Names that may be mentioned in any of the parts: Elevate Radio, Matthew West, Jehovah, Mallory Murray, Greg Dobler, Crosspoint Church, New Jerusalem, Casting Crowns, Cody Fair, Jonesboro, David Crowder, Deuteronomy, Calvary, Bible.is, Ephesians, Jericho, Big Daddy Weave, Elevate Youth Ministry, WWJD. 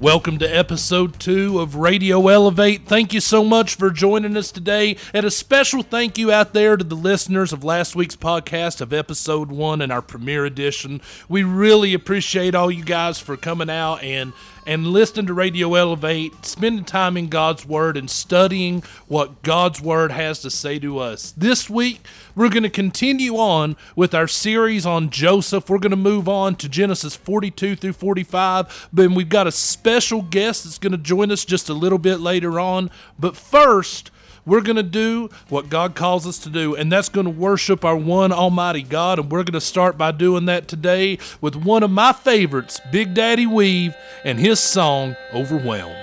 Welcome to episode 2 of Radio Elevate. Thank you so much for joining us today, and a special thank you out there to the listeners of last week's podcast of episode 1 and our premiere edition. We really appreciate all you guys for coming out and listening to Radio Elevate, spending time in God's Word, and studying what God's Word has to say to us. This week, we're going to continue on with our series on Joseph. We're going to move on to Genesis 42 through 45, then we've got a special guest that's going to join us just a little bit later on. But first, we're going to do what God calls us to do, and that's going to worship our one almighty God, and we're going to start by doing that today with one of my favorites, Big Daddy Weave, and his song, Overwhelmed.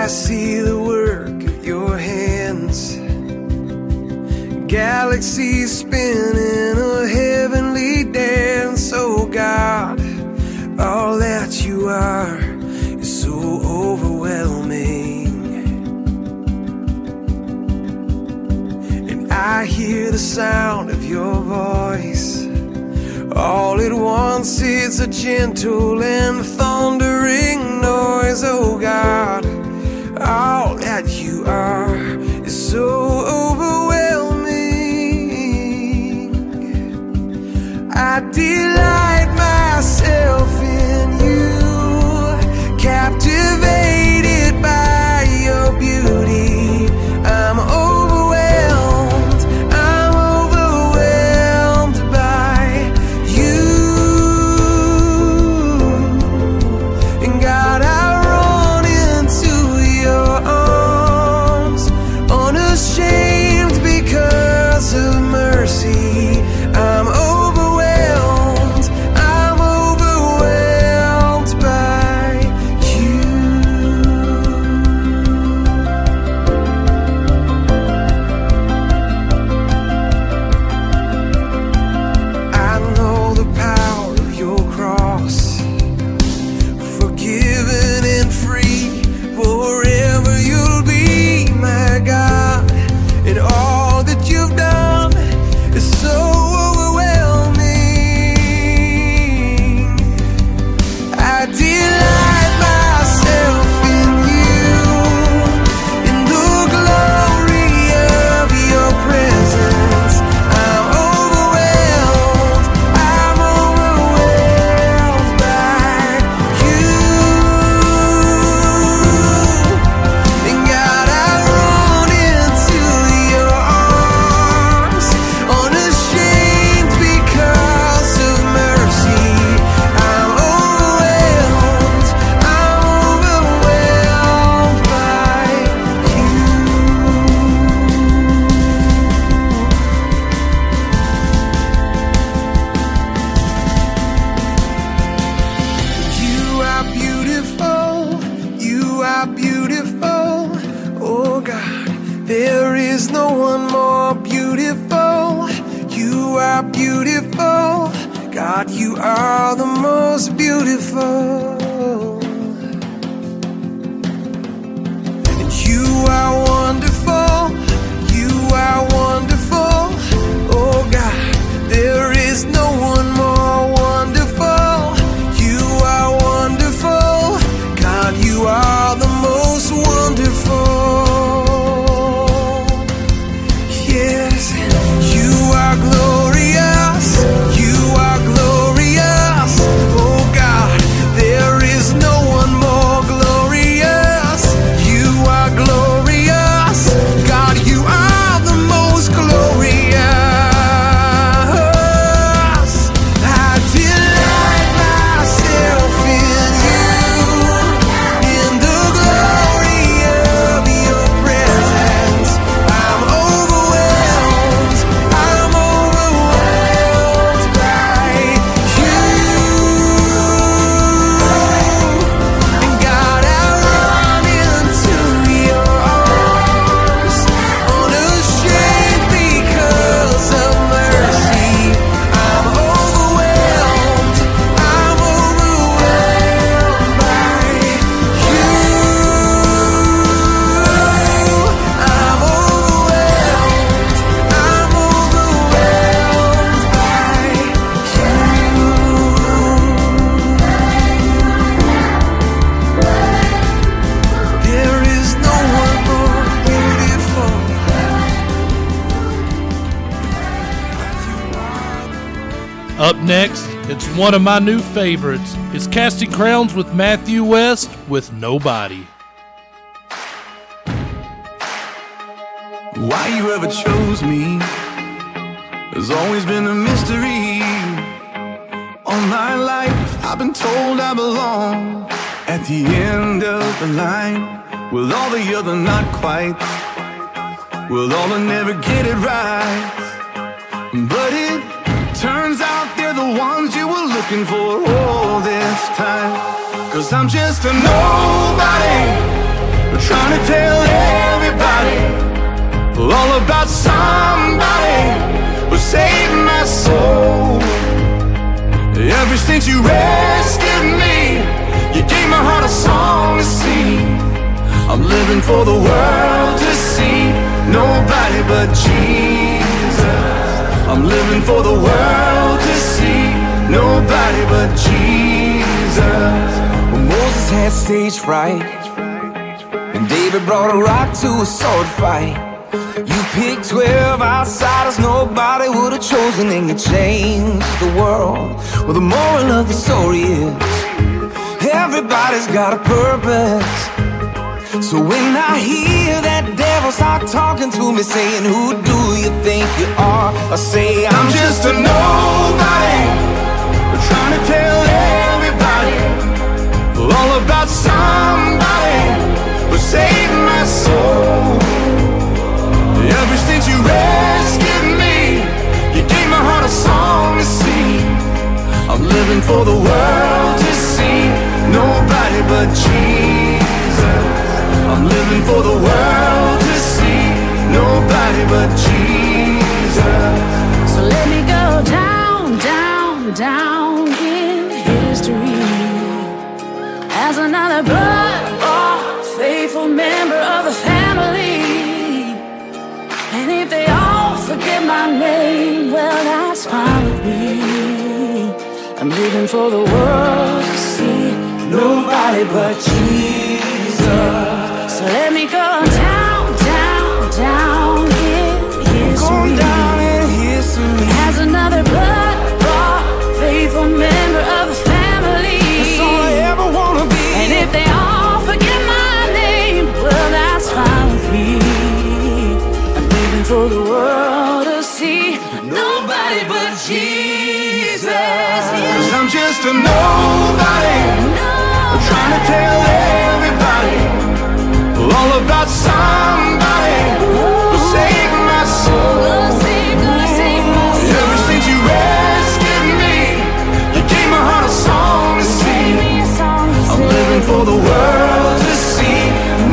I see the work of your hands, galaxies spinning, a heavenly dance. Oh God, all that you are is so overwhelming. And I hear the sound of your voice, all at once it's a gentle and thundering noise. Oh God, all that you are is so overwhelming. I delight myself in you, captivated by your beauty. I'm overwhelmed, I'm overwhelmed by you. And God, I'm overwhelmed by you. I know the power of your cross, forgiven and free, forever you'll be my God, and all that you've done is so glory. Up next, it's one of my new favorites. It's Casting Crowns with Matthew West with Nobody. Why you ever chose me has always been a mystery. All my life I've been told I belong at the end of the line, with all the other not quite, with all the never get it right. But it turns out they're the ones you were looking for all this time. 'Cause I'm just a nobody, trying to tell everybody all about somebody who saved my soul. Ever since you rescued me, you gave my heart a song to sing. I'm living for the world to see nobody but Jesus. I'm living for the world to see nobody but Jesus. Well, Moses had stage fright, and David brought a rock to a sword fight. You picked 12 outsiders nobody would have chosen, and you changed the world. Well, the moral of the story is everybody's got a purpose. So when I hear that devil start talking to me, saying, who do you think you are? I say, I'm just a nobody, trying to tell everybody all about somebody who saved my soul. Ever since you rescued me, you gave my heart a song to sing. I'm living for the world to see nobody but Jesus. I'm living for the world to see nobody but Jesus. So let me go down, down, down in history as another blood-bought, faithful member of the family. And if they all forget my name, well, that's fine with me. I'm living for the world to see nobody but Jesus. So let me go down, down, down in history, down in history as another blood-bought, faithful member of the family. That's all I ever wanna be. And if they all forget my name, well, that's fine with me. For the world to see nobody but Jesus. 'Cause I'm just a nobody, I'm trying to tell everybody all about somebody who saved my soul. Ever since you rescued me, you gave my heart a song to sing. I'm living for the world to see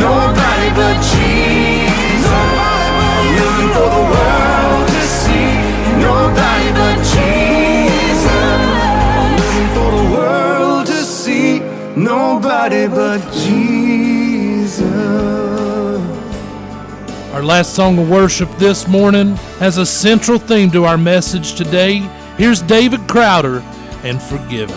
nobody but Jesus. Living for the world to see nobody but Jesus. Living for the world to see nobody but Jesus. Our last song of worship this morning has a central theme to our message today. Here's David Crowder and Forgiven.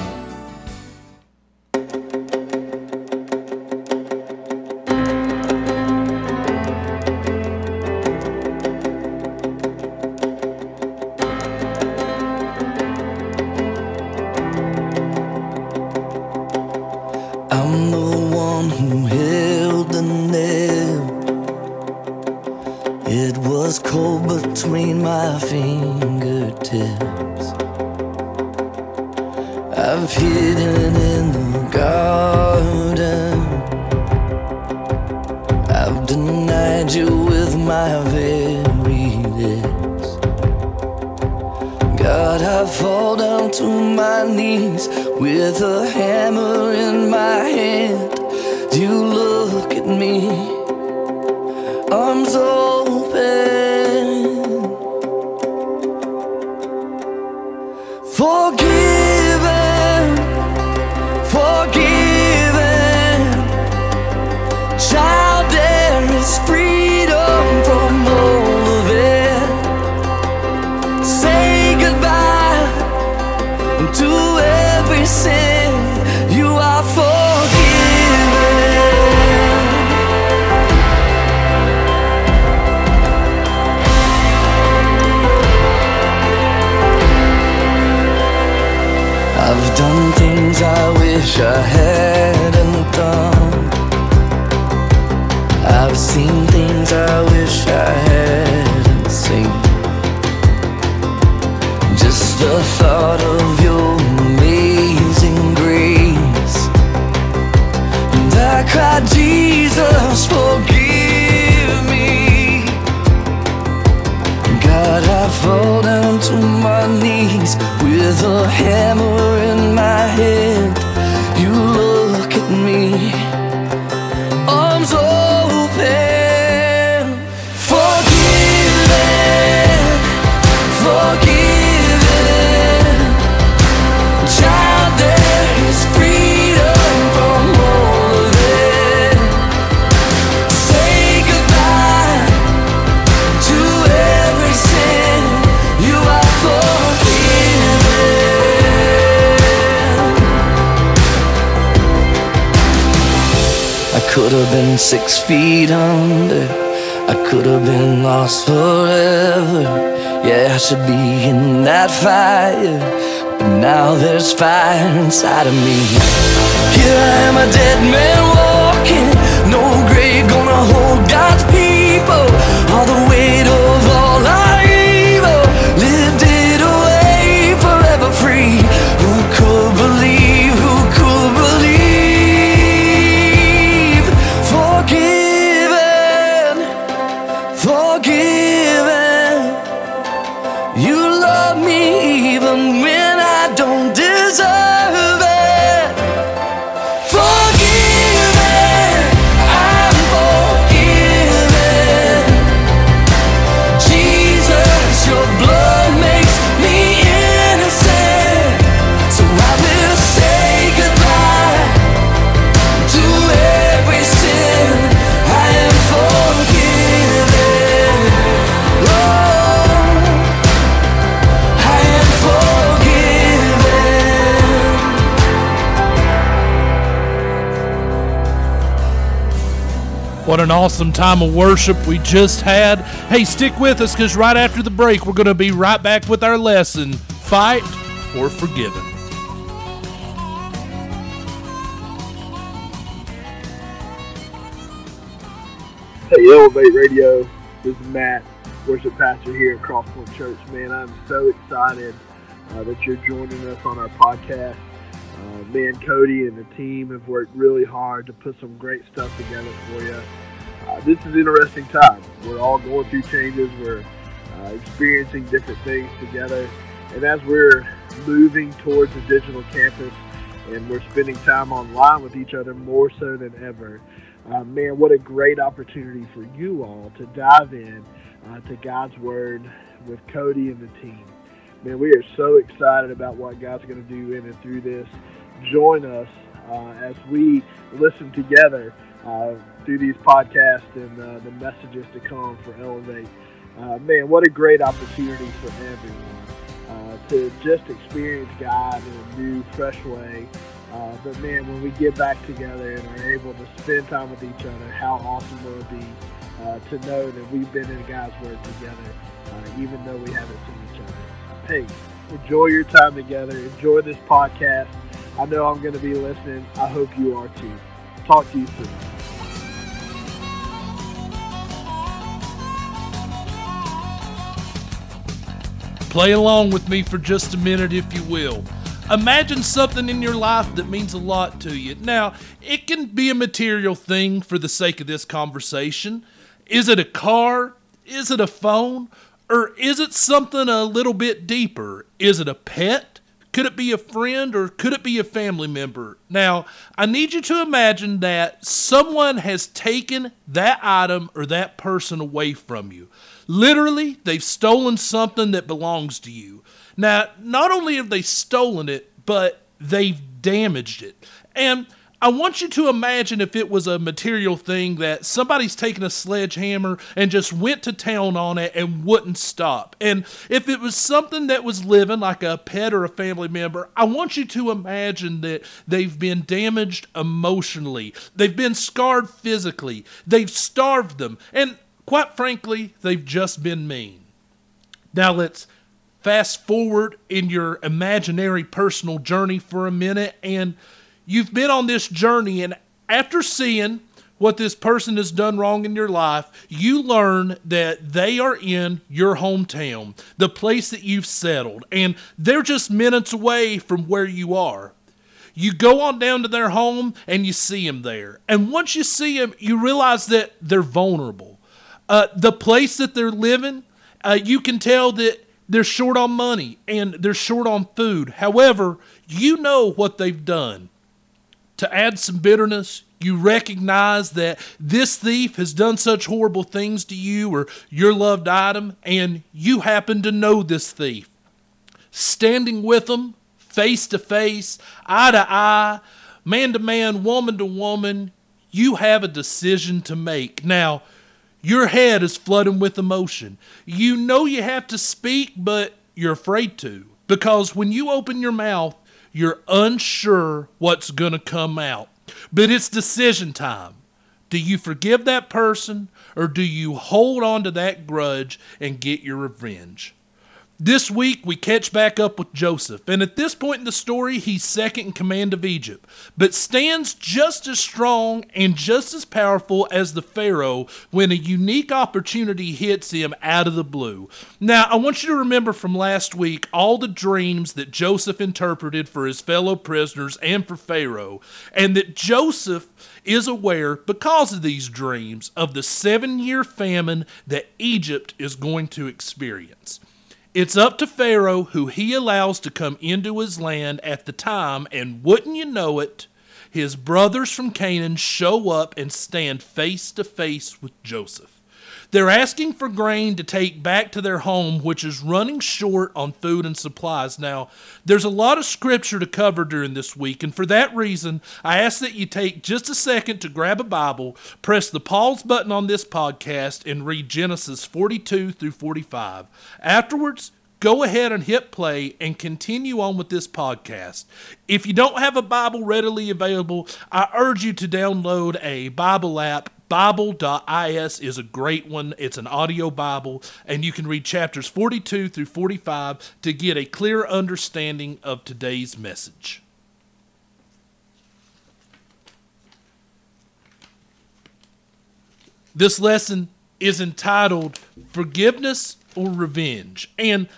things I wish I hadn't done. I've seen things I wish I hadn't seen. Just the thought of your amazing grace, and I cried, Jesus, forgive me. God, I fall down to my knees with a hammer in my head. You look at me, arms open, forgiven, forgiven. Child, there is freedom from all of it. Say goodbye to every sin. You are forgiven. I could have been 6 feet under. I could have been lost forever. Yeah, I should be in that fire, but now there's fire inside of me. Here I am, a dead man walking, no grave gonna hold God's people. All the weight of all our evil, lived it away, forever free. Who could believe, who could believe? Forgiven, forgiven. You love me even when I don't deserve it. Forgiven, I'm forgiven. Jesus, your blood makes me innocent. So I will say goodbye to every sin. I am forgiven. Oh, what an awesome time of worship we just had. Hey, stick with us, because right after the break, we're going to be right back with our lesson, Fight or Forgiven. Hey, Elevate Radio, this is Matt, worship pastor here at Crosspoint Church. Man, I'm so excited that you're joining us on our podcast. Man, Cody and the team have worked really hard to put some great stuff together for you. This is an interesting time. We're all going through changes. We're experiencing different things together. And as we're moving towards a digital campus and we're spending time online with each other more so than ever, man, what a great opportunity for you all to dive in to God's Word with Cody and the team. Man, we are so excited about what God's going to do in and through this. Join us as we listen together through these podcasts and the messages to come for Elevate. Man, what a great opportunity for everyone to just experience God in a new, fresh way. But, man, when we get back together and are able to spend time with each other, how awesome will it be to know that we've been in God's Word together, even though we haven't seen each other. Hey, enjoy your time together. Enjoy this podcast. I know I'm going to be listening. I hope you are too. Talk to you soon. Play along with me for just a minute, if you will. Imagine something in your life that means a lot to you. Now, it can be a material thing for the sake of this conversation. Is it a car? Is it a phone? Or is it something a little bit deeper? Is it a pet? Could it be a friend, or could it be a family member? Now, I need you to imagine that someone has taken that item or that person away from you. Literally, they've stolen something that belongs to you. Now, not only have they stolen it, but they've damaged it. And I want you to imagine if it was a material thing that somebody's taken a sledgehammer and just went to town on it and wouldn't stop. And if it was something that was living, like a pet or a family member, I want you to imagine that they've been damaged emotionally. They've been scarred physically. They've starved them. And quite frankly, they've just been mean. Now let's fast forward in your imaginary personal journey for a minute, and you've been on this journey, and after seeing what this person has done wrong in your life, you learn that they are in your hometown, the place that you've settled, and they're just minutes away from where you are. You go on down to their home and you see them there. And once you see them, you realize that they're vulnerable. The place that they're living, you can tell that they're short on money and they're short on food. However, you know what they've done. To add some bitterness, you recognize that this thief has done such horrible things to you or your loved item, and you happen to know this thief. Standing with them, face to face, eye to eye, man to man, woman to woman, you have a decision to make. Now, your head is flooding with emotion. You know you have to speak, but you're afraid to, because when you open your mouth, you're unsure what's going to come out. But it's decision time. Do you forgive that person, or do you hold on to that grudge and get your revenge? This week, we catch back up with Joseph, and at this point in the story, he's second in command of Egypt, but stands just as strong and just as powerful as the Pharaoh when a unique opportunity hits him out of the blue. Now, I want you to remember from last week all the dreams that Joseph interpreted for his fellow prisoners and for Pharaoh, and that Joseph is aware, because of these dreams, of the 7-year famine that Egypt is going to experience. It's up to Pharaoh who he allows to come into his land at the time, and wouldn't you know it, his brothers from Canaan show up and stand face to face with Joseph. They're asking for grain to take back to their home, which is running short on food and supplies. Now, there's a lot of scripture to cover during this week, and for that reason, I ask that you take just a second to grab a Bible, press the pause button on this podcast, and read Genesis 42 through 45. Afterwards, go ahead and hit play and continue on with this podcast. If you don't have a Bible readily available, I urge you to download a Bible app. Bible.is is a great one. It's an audio Bible, and you can read chapters 42 through 45 to get a clear understanding of today's message. This lesson is entitled Forgiveness or Revenge. And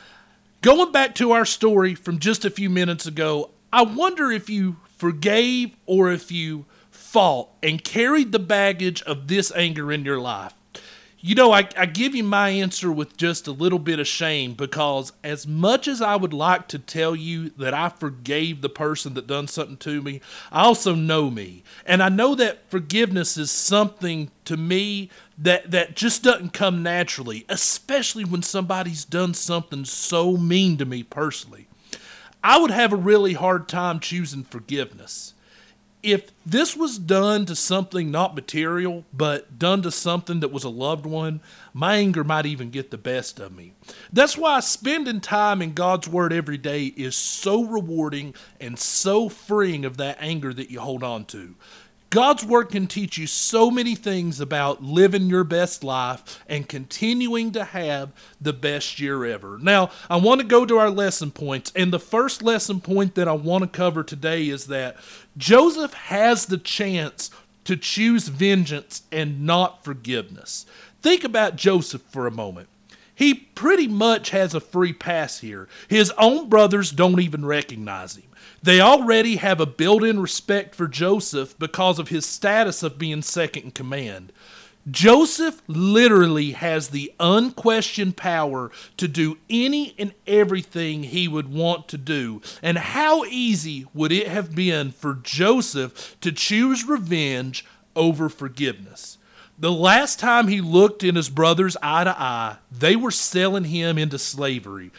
going back to our story from just a few minutes ago, I wonder if you forgave or if you fought and carried the baggage of this anger in your life. You know, I give you my answer with just a little bit of shame, because as much as I would like to tell you that I forgave the person that done something to me, I also know me. And I know that forgiveness is something to me that just doesn't come naturally, especially when somebody's done something so mean to me personally. I would have a really hard time choosing forgiveness. If this was done to something not material, but done to something that was a loved one, my anger might even get the best of me. That's why spending time in God's Word every day is so rewarding and so freeing of that anger that you hold on to. God's Word can teach you so many things about living your best life and continuing to have the best year ever. Now, I want to go to our lesson points, and the first lesson point that I want to cover today is that Joseph has the chance to choose vengeance and not forgiveness. Think about Joseph for a moment. He pretty much has a free pass here. His own brothers don't even recognize him. They already have a built-in respect for Joseph because of his status of being second in command. Joseph literally has the unquestioned power to do any and everything he would want to do. And how easy would it have been for Joseph to choose revenge over forgiveness? The last time he looked in his brothers eye to eye, they were selling him into slavery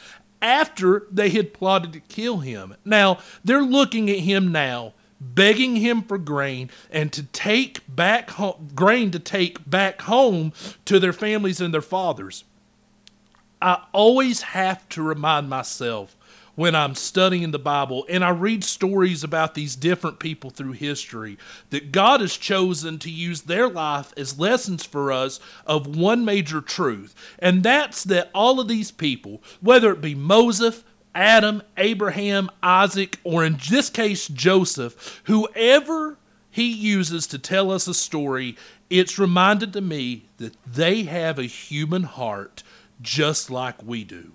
after they had plotted to kill him. Now, they're looking at him now, begging him for grain and to take back grain to take back home to their families and their fathers. I always have to remind myself when I'm studying the Bible and I read stories about these different people through history that God has chosen to use their life as lessons for us of one major truth. And that's that all of these people, whether it be Moses, Adam, Abraham, Isaac, or in this case, Joseph, whoever he uses to tell us a story, it's reminded to me that they have a human heart just like we do.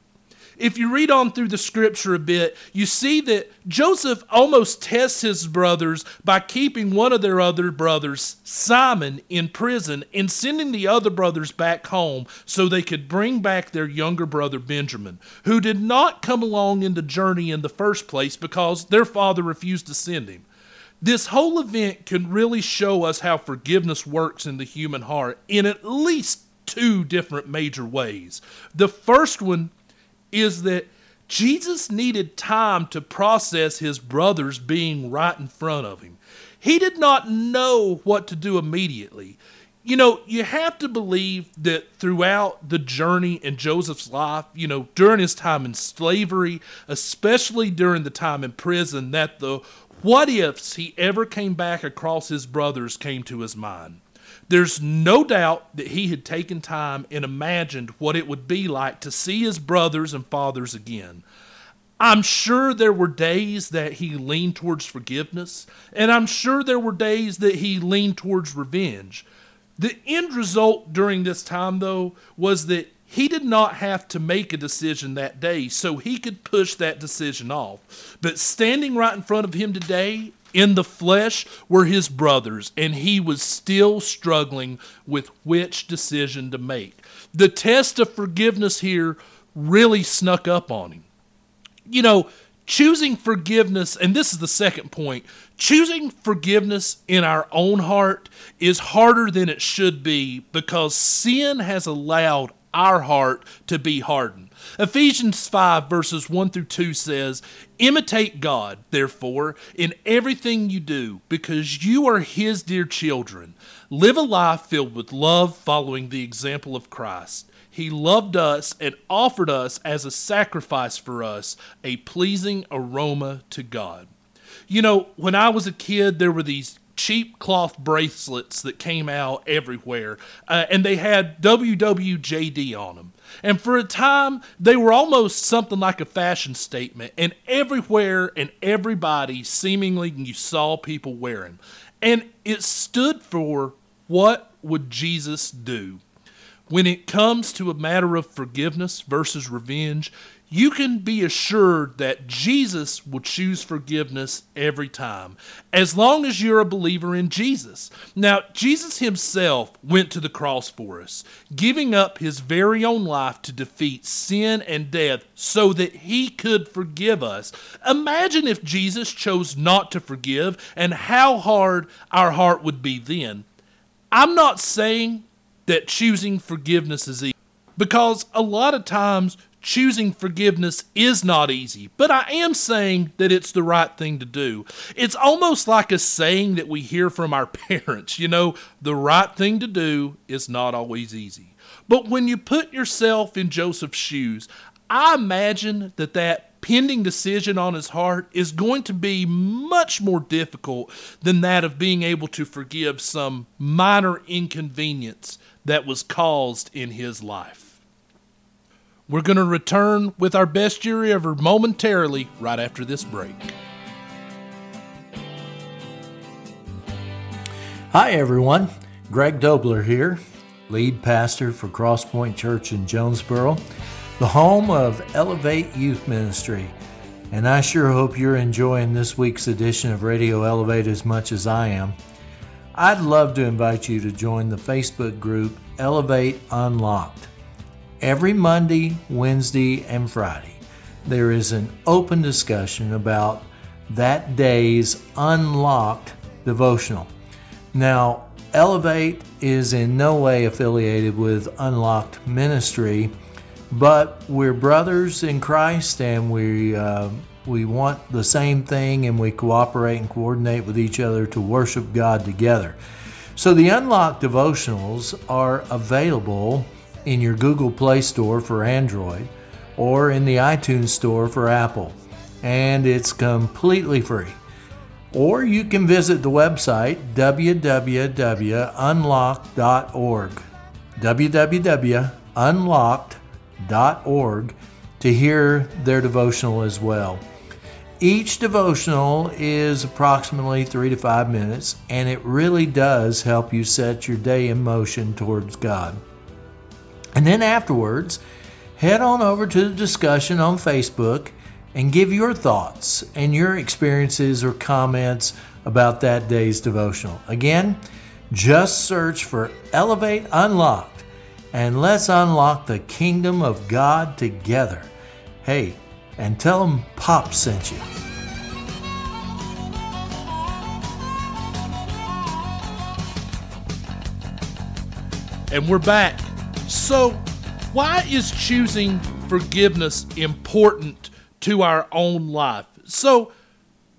If you read on through the scripture a bit, you see that Joseph almost tests his brothers by keeping one of their other brothers, Simon, in prison and sending the other brothers back home so they could bring back their younger brother, Benjamin, who did not come along in the journey in the first place because their father refused to send him. This whole event can really show us how forgiveness works in the human heart in at least two different major ways. The first one is that Jesus needed time to process his brothers being right in front of him. He did not know what to do immediately. You know, you have to believe that throughout the journey in Joseph's life, you know, during his time in slavery, especially during the time in prison, that the what-ifs he ever came back across his brothers came to his mind. There's no doubt that he had taken time and imagined what it would be like to see his brothers and fathers again. I'm sure there were days that he leaned towards forgiveness, and I'm sure there were days that he leaned towards revenge. The end result during this time, though, was that he did not have to make a decision that day, so he could push that decision off. But standing right in front of him today, in the flesh, were his brothers, and he was still struggling with which decision to make. The test of forgiveness here really snuck up on him. You know, choosing forgiveness, and this is the second point, choosing forgiveness in our own heart is harder than it should be because sin has allowed our heart to be hardened. Ephesians 5 verses 1 through 2 says, "Imitate God, therefore, in everything you do, because you are his dear children. Live a life filled with love, following the example of Christ. He loved us and offered us as a sacrifice for us, a pleasing aroma to God." You know, when I was a kid, there were these cheap cloth bracelets that came out everywhere, and they had WWJD on them. And for a time, they were almost something like a fashion statement, and everywhere and everybody seemingly you saw people wearing. And it stood for, what would Jesus do? When it comes to a matter of forgiveness versus revenge, you can be assured that Jesus will choose forgiveness every time, as long as you're a believer in Jesus. Now, Jesus himself went to the cross for us, giving up his very own life to defeat sin and death so that he could forgive us. Imagine if Jesus chose not to forgive and how hard our heart would be then. I'm not saying that choosing forgiveness is easy, because a lot of times choosing forgiveness is not easy, but I am saying that it's the right thing to do. It's almost like a saying that we hear from our parents, you know, the right thing to do is not always easy. But when you put yourself in Joseph's shoes, I imagine that that pending decision on his heart is going to be much more difficult than that of being able to forgive some minor inconvenience that was caused in his life. We're going to return with our best year ever momentarily right after this break. Hi everyone, Greg Dobler here, lead pastor for Crosspoint Church in Jonesboro, the home of Elevate Youth Ministry. And I sure hope you're enjoying this week's edition of Radio Elevate as much as I am. I'd love to invite you to join the Facebook group Elevate Unlocked. Every Monday, Wednesday, and Friday, there is an open discussion about that day's unlocked devotional. Now, Elevate is in no way affiliated with Unlocked Ministry, but we're brothers in Christ, and we want the same thing, and we cooperate and coordinate with each other to worship God together. So the unlocked devotionals are available in your Google Play Store for Android or in the iTunes Store for Apple. and it's completely free. Or you can visit the website www.unlocked.org, www.unlocked.org, to hear their devotional as well. Each devotional is approximately 3 to 5 minutes, and it really does help you set your day in motion towards God. And then afterwards, head on over to the discussion on Facebook and give your thoughts and your experiences or comments about that day's devotional. Again, just search for Elevate Unlocked, and let's unlock the kingdom of God together. Hey, and tell them Pop sent you. And we're back. So, why is choosing forgiveness important to our own life? So,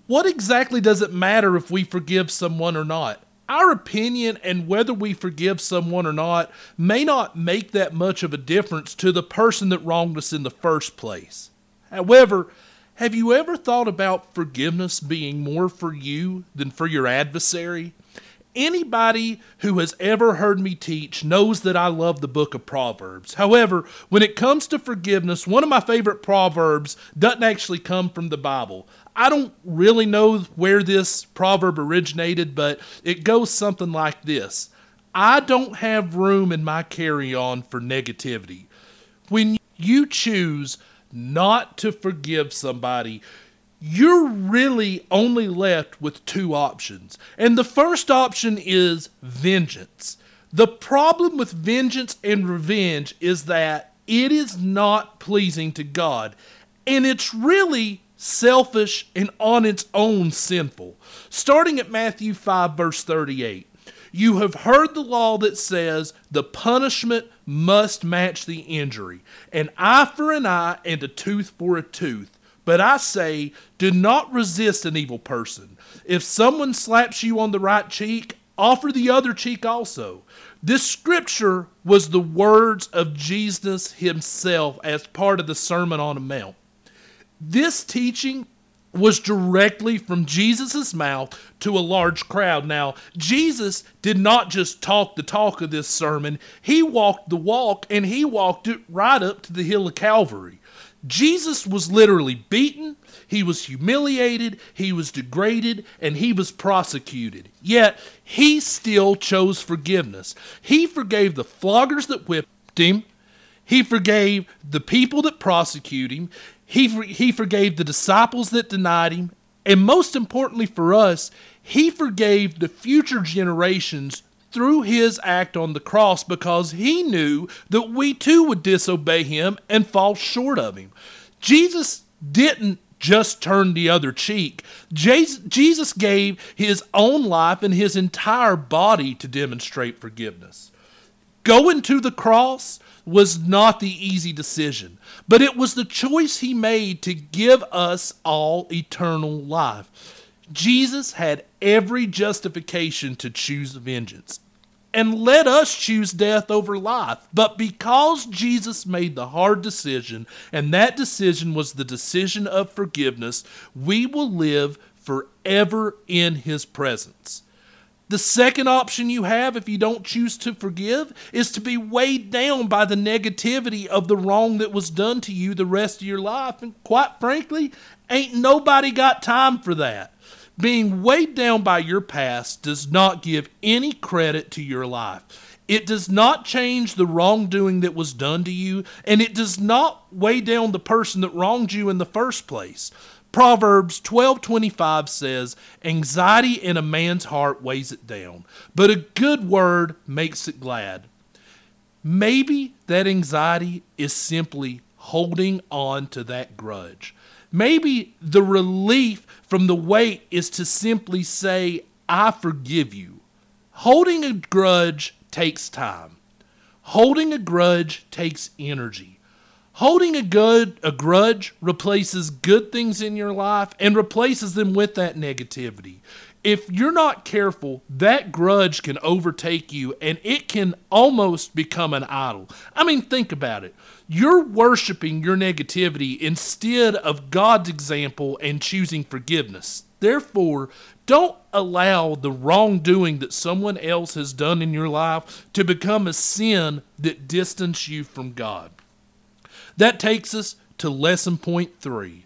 what exactly does it matter if we forgive someone or not? Our opinion and whether we forgive someone or not may not make that much of a difference to the person that wronged us in the first place. However, have you ever thought about forgiveness being more for you than for your adversary? Anybody who has ever heard me teach knows that I love the book of Proverbs. However, when it comes to forgiveness, one of my favorite Proverbs doesn't actually come from the Bible. I don't really know where this proverb originated, but it goes something like this. I don't have room in my carry-on for negativity. When you choose not to forgive somebody, you're really only left with two options. And the first option is vengeance. The problem with vengeance and revenge is that it is not pleasing to God, and it's really selfish and on its own sinful. Starting at Matthew 5, verse 38, "You have heard the law that says the punishment must match the injury, an eye for an eye and a tooth for a tooth. But I say, do not resist an evil person. If someone slaps you on the right cheek, offer the other cheek also." This scripture was the words of Jesus himself as part of the Sermon on the Mount. This teaching was directly from Jesus' mouth to a large crowd. Now, Jesus did not just talk the talk of this sermon. He walked the walk, and he walked it right up to the hill of Calvary. Jesus was literally beaten, he was humiliated, he was degraded, and he was prosecuted. Yet, he still chose forgiveness. He forgave the floggers that whipped him. He forgave the people that prosecuted him. He forgave the disciples that denied him. And most importantly for us, he forgave the future generations through his act on the cross, because he knew that we too would disobey him and fall short of him. Jesus didn't just turn the other cheek. Jesus gave his own life and his entire body to demonstrate forgiveness. Going to the cross was not the easy decision, but it was the choice he made to give us all eternal life. Jesus had every justification to choose vengeance. And let us choose death over life. But because Jesus made the hard decision, and that decision was the decision of forgiveness, we will live forever in his presence. The second option you have if you don't choose to forgive is to be weighed down by the negativity of the wrong that was done to you the rest of your life. And quite frankly, ain't nobody got time for that. Being weighed down by your past does not give any credit to your life. It does not change the wrongdoing that was done to you, and it does not weigh down the person that wronged you in the first place. Proverbs 12:25 says, "Anxiety in a man's heart weighs it down, but a good word makes it glad." Maybe that anxiety is simply holding on to that grudge. Maybe the relief from the weight is to simply say, "I forgive you." Holding a grudge takes time. Holding a grudge takes energy. Holding a grudge replaces good things in your life and replaces them with that negativity. if you're not careful, that grudge can overtake you and it can almost become an idol. I mean, think about it. You're worshiping your negativity instead of God's example and choosing forgiveness. Therefore, don't allow the wrongdoing that someone else has done in your life to become a sin that distances you from God. That takes us to lesson point 3.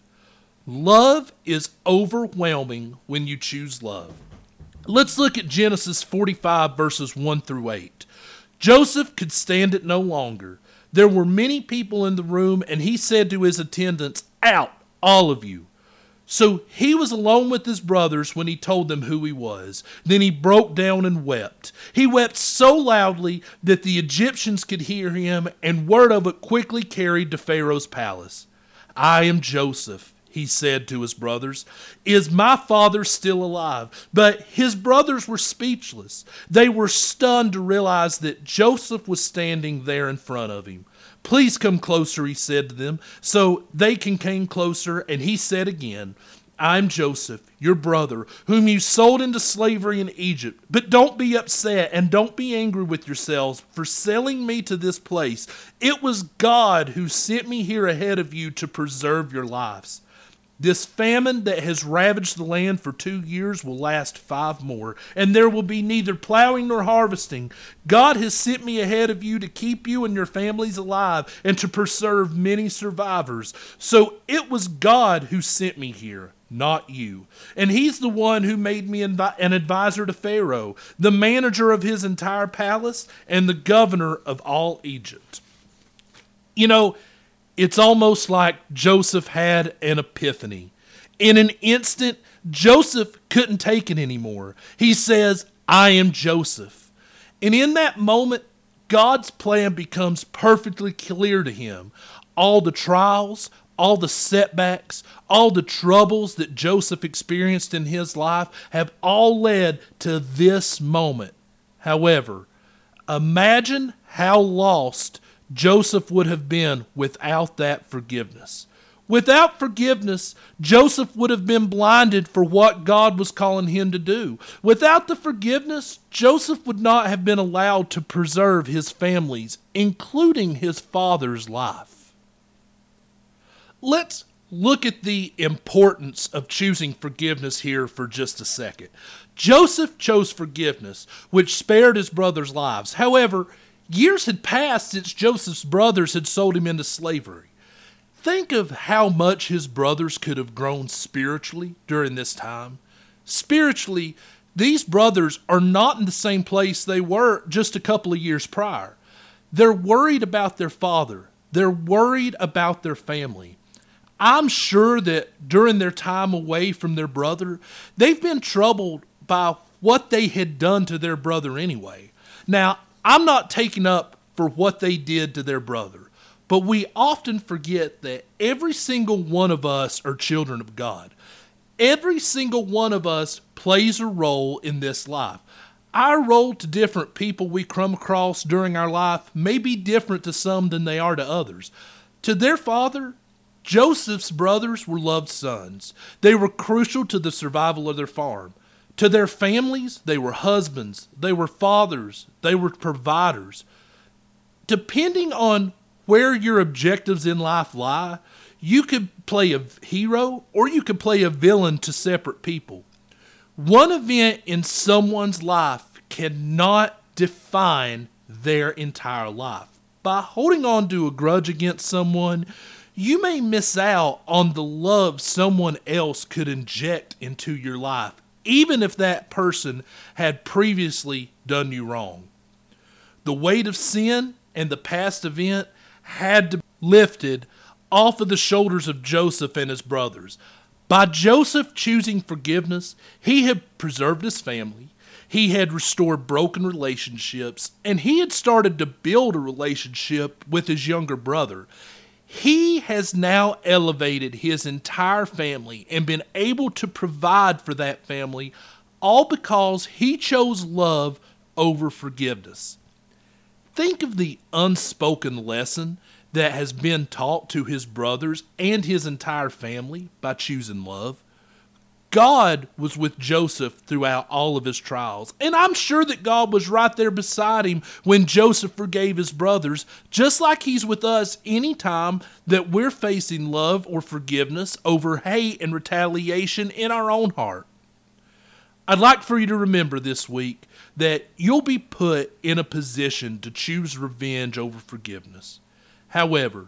Love is overwhelming when you choose love. Let's look at Genesis 45 verses 1 through 8. Joseph could stand it no longer. There were many people in the room, and he said to his attendants, "Out, all of you." So he was alone with his brothers when he told them who he was. Then he broke down and wept. He wept so loudly that the Egyptians could hear him, and word of it quickly carried to Pharaoh's palace. "I am Joseph," he said to his brothers. "Is my father still alive?" But his brothers were speechless. They were stunned to realize that Joseph was standing there in front of him. "Please come closer," he said to them. So they came closer, and he said again, "I'm Joseph, your brother, whom you sold into slavery in Egypt. But don't be upset and don't be angry with yourselves for selling me to this place. It was God who sent me here ahead of you to preserve your lives. This famine that has ravaged the land for 2 years will last 5 more, and there will be neither plowing nor harvesting. God has sent me ahead of you to keep you and your families alive and to preserve many survivors. So it was God who sent me here, not you. And he's the one who made me an advisor to Pharaoh, the manager of his entire palace, and the governor of all Egypt." You know, it's almost like Joseph had an epiphany. In an instant, Joseph couldn't take it anymore. He says, "I am Joseph." And in that moment, God's plan becomes perfectly clear to him. All the trials, all the setbacks, all the troubles that Joseph experienced in his life have all led to this moment. However, imagine how lost Joseph would have been without that forgiveness. Without forgiveness, Joseph would have been blinded for what God was calling him to do. Without the forgiveness, Joseph would not have been allowed to preserve his family's, including his father's, life. Let's look at the importance of choosing forgiveness here for just a second. Joseph chose forgiveness, which spared his brothers' lives. However, years had passed since Joseph's brothers had sold him into slavery. Think of how much his brothers could have grown spiritually during this time. Spiritually, these brothers are not in the same place they were just a couple of years prior. They're worried about their father. They're worried about their family. I'm sure that during their time away from their brother, they've been troubled by what they had done to their brother anyway. Now, I'm not taking up for what they did to their brother, but we often forget that every single one of us are children of God. Every single one of us plays a role in this life. Our role to different people we come across during our life may be different to some than they are to others. To their father, Joseph's brothers were loved sons. They were crucial to the survival of their farm. To their families, they were husbands, they were fathers, they were providers. Depending on where your objectives in life lie, you could play a hero or you could play a villain to separate people. One event in someone's life cannot define their entire life. By holding on to a grudge against someone, you may miss out on the love someone else could inject into your life, even if that person had previously done you wrong. The weight of sin and the past event had to be lifted off of the shoulders of Joseph and his brothers. By Joseph choosing forgiveness, he had preserved his family, he had restored broken relationships, and he had started to build a relationship with his younger brother. He has now elevated his entire family and been able to provide for that family, all because he chose love over forgiveness. Think of the unspoken lesson that has been taught to his brothers and his entire family by choosing love. God was with Joseph throughout all of his trials. And I'm sure that God was right there beside him when Joseph forgave his brothers, just like he's with us anytime that we're facing love or forgiveness over hate and retaliation in our own heart. I'd like for you to remember this week that you'll be put in a position to choose revenge over forgiveness. However,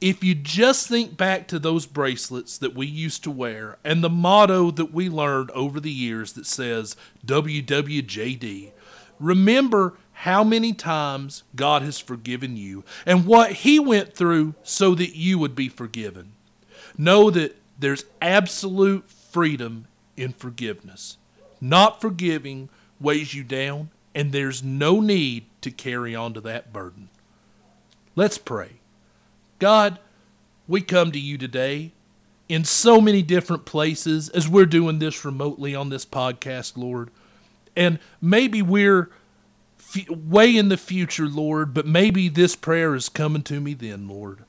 if you just think back to those bracelets that we used to wear and the motto that we learned over the years that says WWJD, remember how many times God has forgiven you and what He went through so that you would be forgiven. Know that there's absolute freedom in forgiveness. Not forgiving weighs you down, and there's no need to carry on to that burden. Let's pray. God, we come to you today in so many different places as we're doing this remotely on this podcast, Lord. And maybe we're way in the future, Lord, but maybe this prayer is coming to me then, Lord.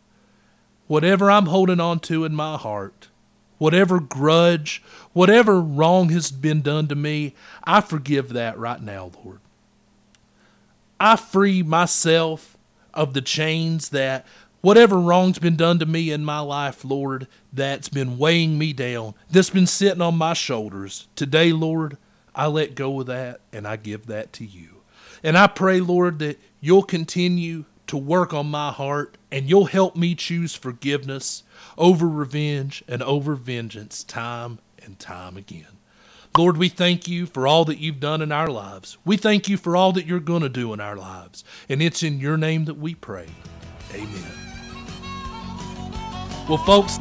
Whatever I'm holding on to in my heart, whatever grudge, whatever wrong has been done to me, I forgive that right now, Lord. I free myself of the chains that whatever wrong's been done to me in my life, Lord, that's been weighing me down, that's been sitting on my shoulders. Today, Lord, I let go of that and I give that to you. And I pray, Lord, that you'll continue to work on my heart and you'll help me choose forgiveness over revenge and over vengeance time and time again. Lord, we thank you for all that you've done in our lives. We thank you for all that you're going to do in our lives. And it's in your name that we pray. Amen. Well, folks,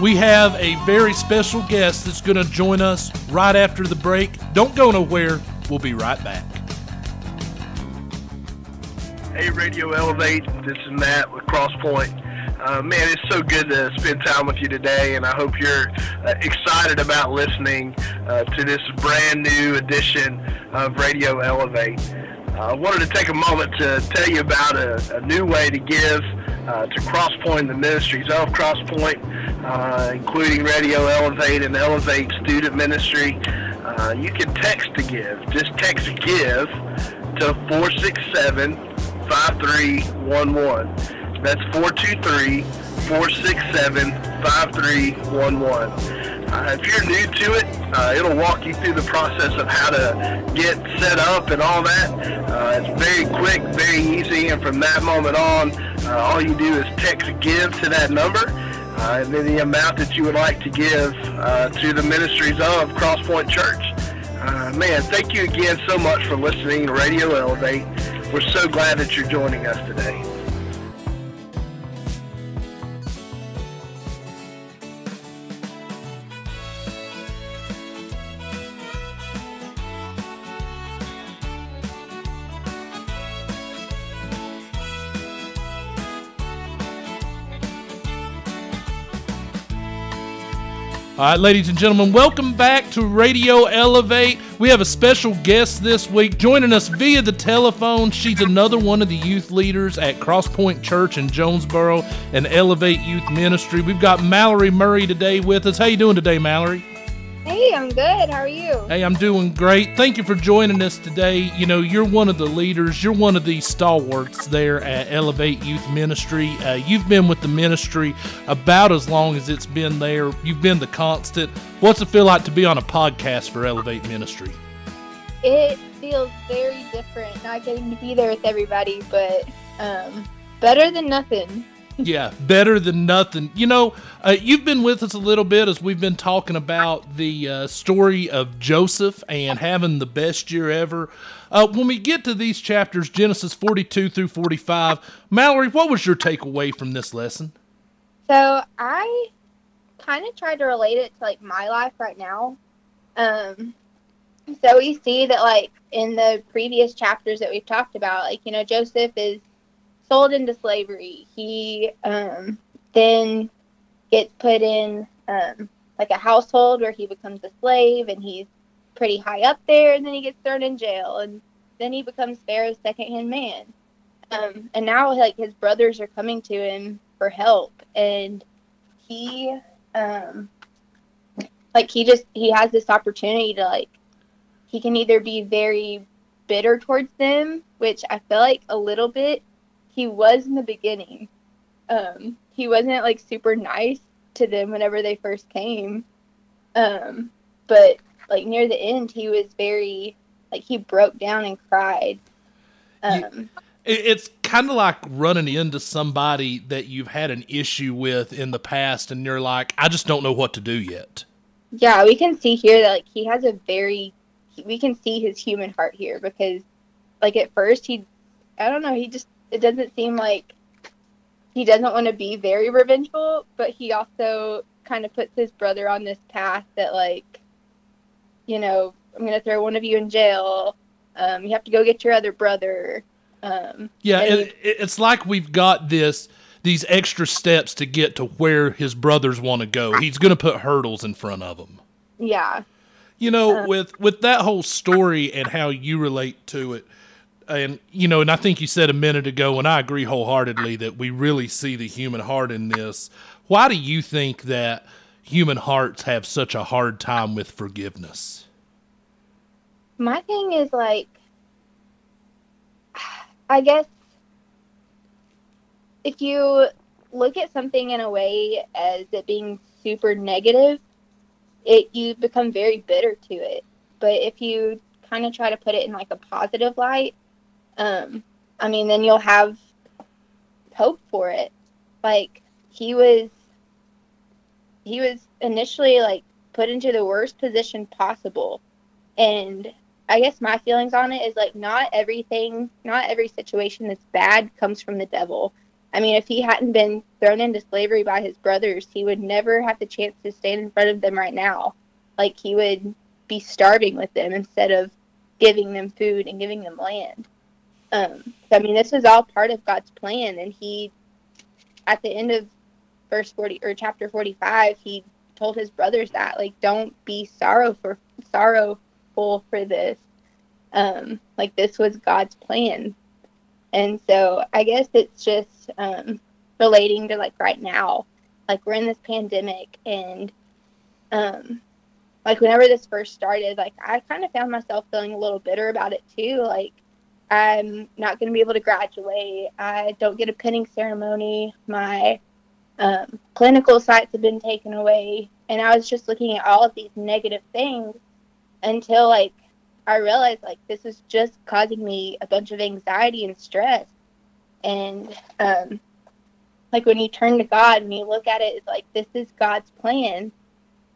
we have a very special guest that's going to join us right after the break. Don't go nowhere. We'll be right back. Hey, Radio Elevate. This is Matt with Crosspoint. Man, it's so good to spend time with you today, and I hope you're excited about listening to this brand new edition of Radio Elevate. I wanted to take a moment to tell you about a new way to give to Crosspoint, the ministries of Crosspoint, including Radio Elevate and Elevate Student Ministry. You can text to give. Just text GIVE to 467-5311. That's 423-467-5311. If you're new to it, it'll walk you through the process of how to get set up and all that. It's very quick, very easy, and from that moment on, all you do is text GIVE to that number, and then the amount that you would like to give to the ministries of Crosspoint Church. Man, thank you again so much for listening to Radio Elevate. We're so glad that you're joining us today. All right, ladies and gentlemen, welcome back to Radio Elevate. We have a special guest this week joining us via the telephone. She's another one of the youth leaders at Crosspoint Church in Jonesboro and Elevate Youth Ministry. We've got Mallory Murray today with us. How you doing today, Mallory? Hey, I'm good. How are you? Hey, I'm doing great. Thank you for joining us today. You know, you're one of the leaders. You're one of the stalwarts there at Elevate Youth Ministry. You've been with the ministry about as long as it's been there. You've been the constant. What's it feel like to be on a podcast for Elevate Ministry? It feels very different not getting to be there with everybody, but better than nothing. Yeah, better than nothing. You know, you've been with us a little bit as we've been talking about the story of Joseph and having the best year ever. When we get to these chapters, Genesis 42 through 45, Mallory, what was your takeaway from this lesson? So I kind of tried to relate it to, like, my life right now. So we see that, like, in the previous chapters that we've talked about, like, you know, Joseph is sold into slavery. He then gets put in like a household where he becomes a slave, and he's pretty high up there, and then he gets thrown in jail, and then he becomes Pharaoh's second-hand man. And now, like, his brothers are coming to him for help, and he like he has this opportunity to like, he can either be very bitter towards them, which I feel like a little bit he was in the beginning. He wasn't like super nice to them whenever they first came. But like near the end, he was very like, he broke down and cried. It's kind of like running into somebody that you've had an issue with in the past, and you're like, I just don't know what to do yet. Yeah, we can see here that like he has a very, we can see his human heart here, because like at first it doesn't seem like he doesn't want to be very revengeful, but he also kind of puts his brother on this path that like, you know, I'm going to throw one of you in jail. You have to go get your other brother. It's like we've got these extra steps to get to where his brothers want to go. He's going to put hurdles in front of them. Yeah. You know, with that whole story and how you relate to it, and, you know, and I think you said a minute ago, and I agree wholeheartedly, that we really see the human heart in this. Why do you think that human hearts have such a hard time with forgiveness? My thing is, like, I guess if you look at something in a way as it being super negative, you become very bitter to it. But if you kind of try to put it in like a positive light, then you'll have hope for it. Like he was initially like put into the worst position possible, and I guess my feelings on it is, like, not every situation that's bad comes from the devil. I mean, if he hadn't been thrown into slavery by his brothers, he would never have the chance to stand in front of them right now. Like, he would be starving with them instead of giving them food and giving them land. This was all part of God's plan, and he, at the end of chapter 45, he told his brothers that, like, don't be sorrowful for this. This was God's plan. And so I guess it's just relating to like right now, like we're in this pandemic, and whenever this first started, like I kind of found myself feeling a little bitter about it too. Like I'm not going to be able to graduate. I don't get a pinning ceremony. My clinical sites have been taken away. And I was just looking at all of these negative things until like I realized like this is just causing me a bunch of anxiety and stress. And when you turn to God and you look at it, it's like this is God's plan,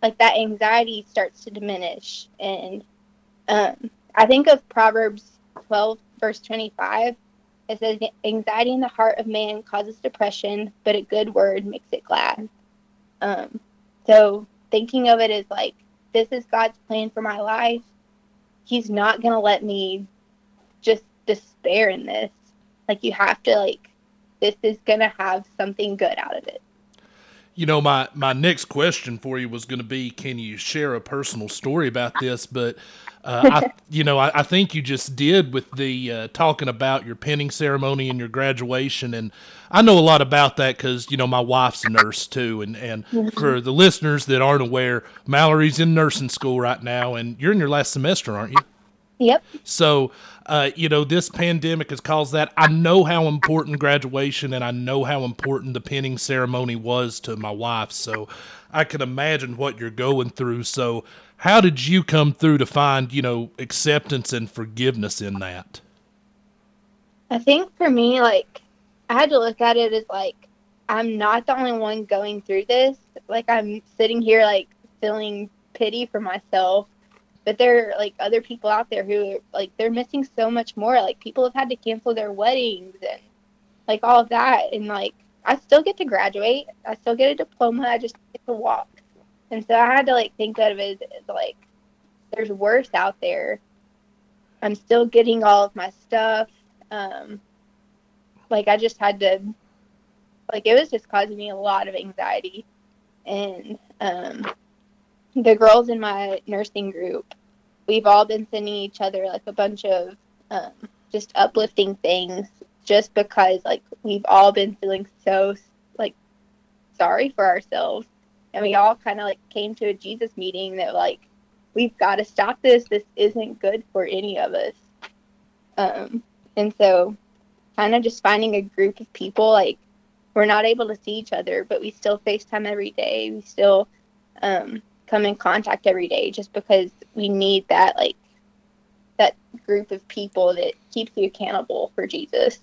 like that anxiety starts to diminish. And I think of Proverbs 12 verse 25. It says anxiety in the heart of man causes depression, but a good word makes it glad. So thinking of it as like this is God's plan for my life. He's not going to let me just despair in this. Like, you have to, like, this is going to have something good out of it. You know, my next question for you was going to be, can you share a personal story about this? But, I think you just did with the talking about your pinning ceremony and your graduation. And I know a lot about that because, you know, my wife's a nurse too. And for the listeners that aren't aware, Mallory's in nursing school right now, and you're in your last semester, aren't you? Yep. So, this pandemic has caused that. I know how important graduation and I know how important the pinning ceremony was to my wife. So I can imagine what you're going through. So how did you come through to find, you know, acceptance and forgiveness in that? I think for me, like, I had to look at it as, like, I'm not the only one going through this. Like, I'm sitting here, like, feeling pity for myself. But there are, like, other people out there who, like, they're missing so much more. Like, people have had to cancel their weddings and, like, all of that. And, like, I still get to graduate. I still get a diploma. I just get to walk. And so I had to, like, think of it as, like, there's worse out there. I'm still getting all of my stuff. I just had to, like, it was just causing me a lot of anxiety. And the girls in my nursing group, we've all been sending each other, like, a bunch of just uplifting things just because, like, we've all been feeling so, like, sorry for ourselves. And we all kind of like came to a Jesus meeting that like, we've got to stop this. This isn't good for any of us. And so kind of just finding a group of people, like we're not able to see each other, but we still FaceTime every day. We still come in contact every day just because we need that, like that group of people that keeps you accountable for Jesus.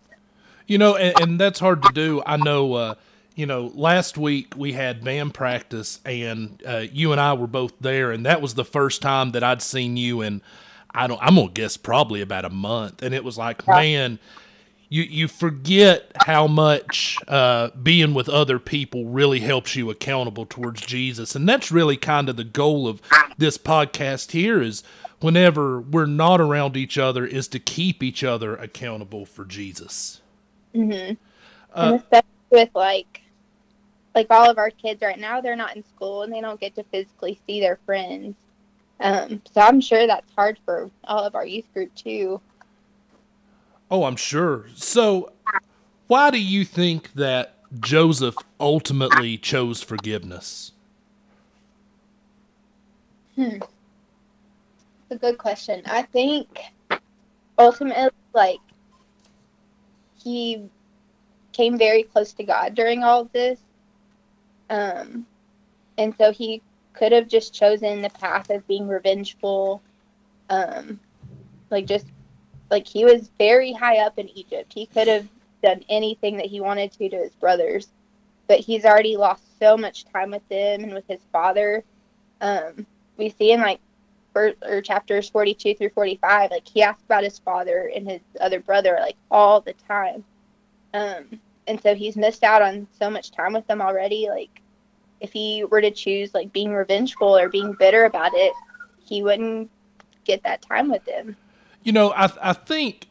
You know, and that's hard to do. I know, you know, last week we had band practice and you and I were both there, and that was the first time that I'd seen you in, I'm going to guess probably about a month. And it was like, man, you forget how much being with other people really helps you accountable towards Jesus. And that's really kind of the goal of this podcast here is whenever we're not around each other is to keep each other accountable for Jesus. Mm-hmm. And especially with like all of our kids right now, they're not in school and they don't get to physically see their friends. So I'm sure that's hard for all of our youth group too. Oh, I'm sure. So why do you think that Joseph ultimately chose forgiveness? It's a good question. I think ultimately, like, he came very close to God during all of this. And so he could have just chosen the path of being revengeful. Like he was very high up in Egypt. He could have done anything that he wanted to his brothers, but he's already lost so much time with them and with his father. We see in like chapters 42 through 45, like he asked about his father and his other brother, like all the time. And so he's missed out on so much time with them already. Like if he were to choose like being revengeful or being bitter about it, he wouldn't get that time with them. You know, I think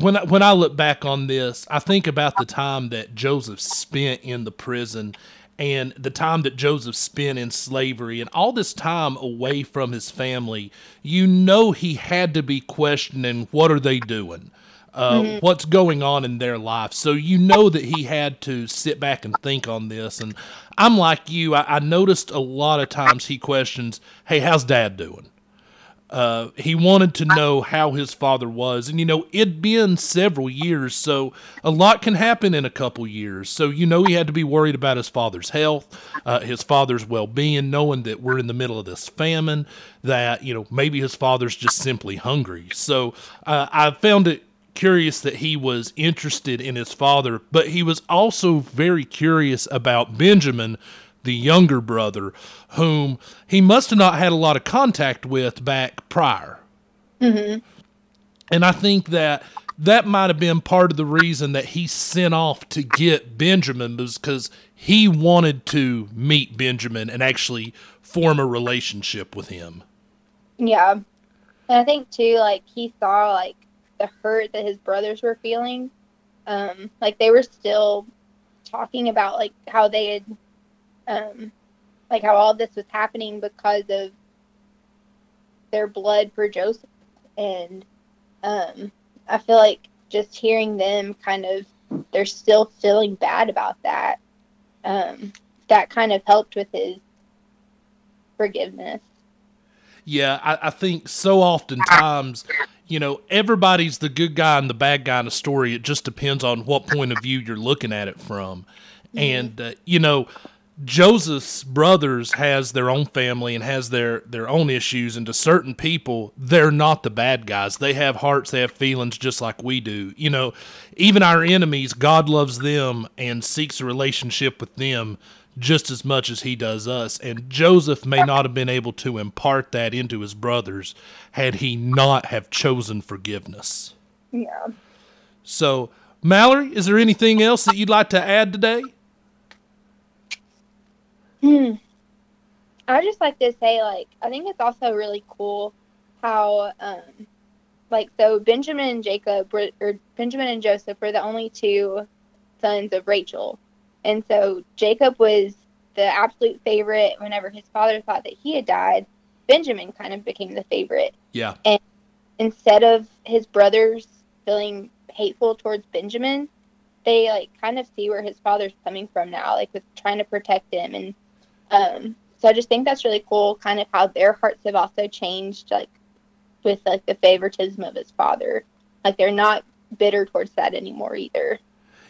when I look back on this, I think about the time that Joseph spent in the prison and the time that Joseph spent in slavery and all this time away from his family. You know, he had to be questioning, what are they doing? What's going on in their life? So you know that he had to sit back and think on this. And I'm like you, I noticed a lot of times he questions, hey, how's Dad doing? He wanted to know how his father was. And, you know, it'd been several years, so a lot can happen in a couple years. So, you know, he had to be worried about his father's health, his father's well-being, knowing that we're in the middle of this famine, that, you know, maybe his father's just simply hungry. So I found it curious that he was interested in his father, but he was also very curious about Benjamin, the younger brother, whom he must have not had a lot of contact with back prior. Mm-hmm. And I think that that might have been part of the reason that he sent off to get Benjamin, was because he wanted to meet Benjamin and actually form a relationship with him. Yeah. And I think, too, like, he saw, like, the hurt that his brothers were feeling. Like, they were still talking about, like, how they had... like how all this was happening because of their blood for Joseph. And I feel like just hearing them kind of, they're still feeling bad about that. That kind of helped with his forgiveness. Yeah, I think so oftentimes, you know, everybody's the good guy and the bad guy in a story. It just depends on what point of view you're looking at it from. Mm-hmm. And, you know... Joseph's brothers has their own family and has their own issues, and to certain people, they're not the bad guys. They have hearts, they have feelings just like we do. You know, even our enemies, God loves them and seeks a relationship with them just as much as he does us. And Joseph may not have been able to impart that into his brothers had he not have chosen forgiveness. Yeah. So, Mallory, is there anything else that you'd like to add today? I would just like to say, like, I think it's also really cool how, like, so Benjamin and Joseph were the only two sons of Rachel. And so Jacob was the absolute favorite. Whenever his father thought that he had died, Benjamin kind of became the favorite. Yeah. And instead of his brothers feeling hateful towards Benjamin, they, like, kind of see where his father's coming from now, like, with trying to protect him and So I just think that's really cool, kind of how their hearts have also changed, like, with, like, the favoritism of his father. Like, they're not bitter towards that anymore either.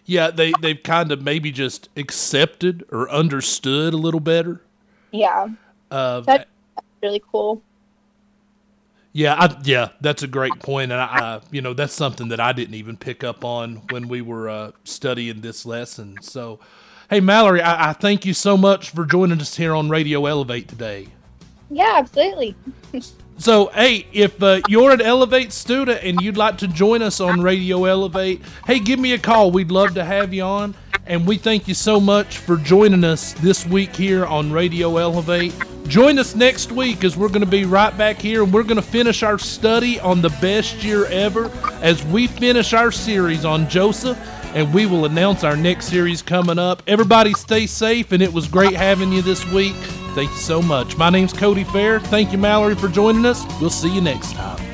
Yeah, they've kind of maybe just accepted or understood a little better. Yeah. That's really cool. Yeah, that's a great point, and I that's something that I didn't even pick up on when we were studying this lesson. So, hey, Mallory, I thank you so much for joining us here on Radio Elevate today. Yeah, absolutely. So, hey, if you're an Elevate student and you'd like to join us on Radio Elevate, hey, give me a call. We'd love to have you on, and we thank you so much for joining us this week here on Radio Elevate. Join us next week as we're going to be right back here, and we're going to finish our study on the best year ever as we finish our series on Joseph, and we will announce our next series coming up. Everybody stay safe, and it was great having you this week. Thank you so much. My name's Cody Fair. Thank you, Mallory, for joining us. We'll see you next time.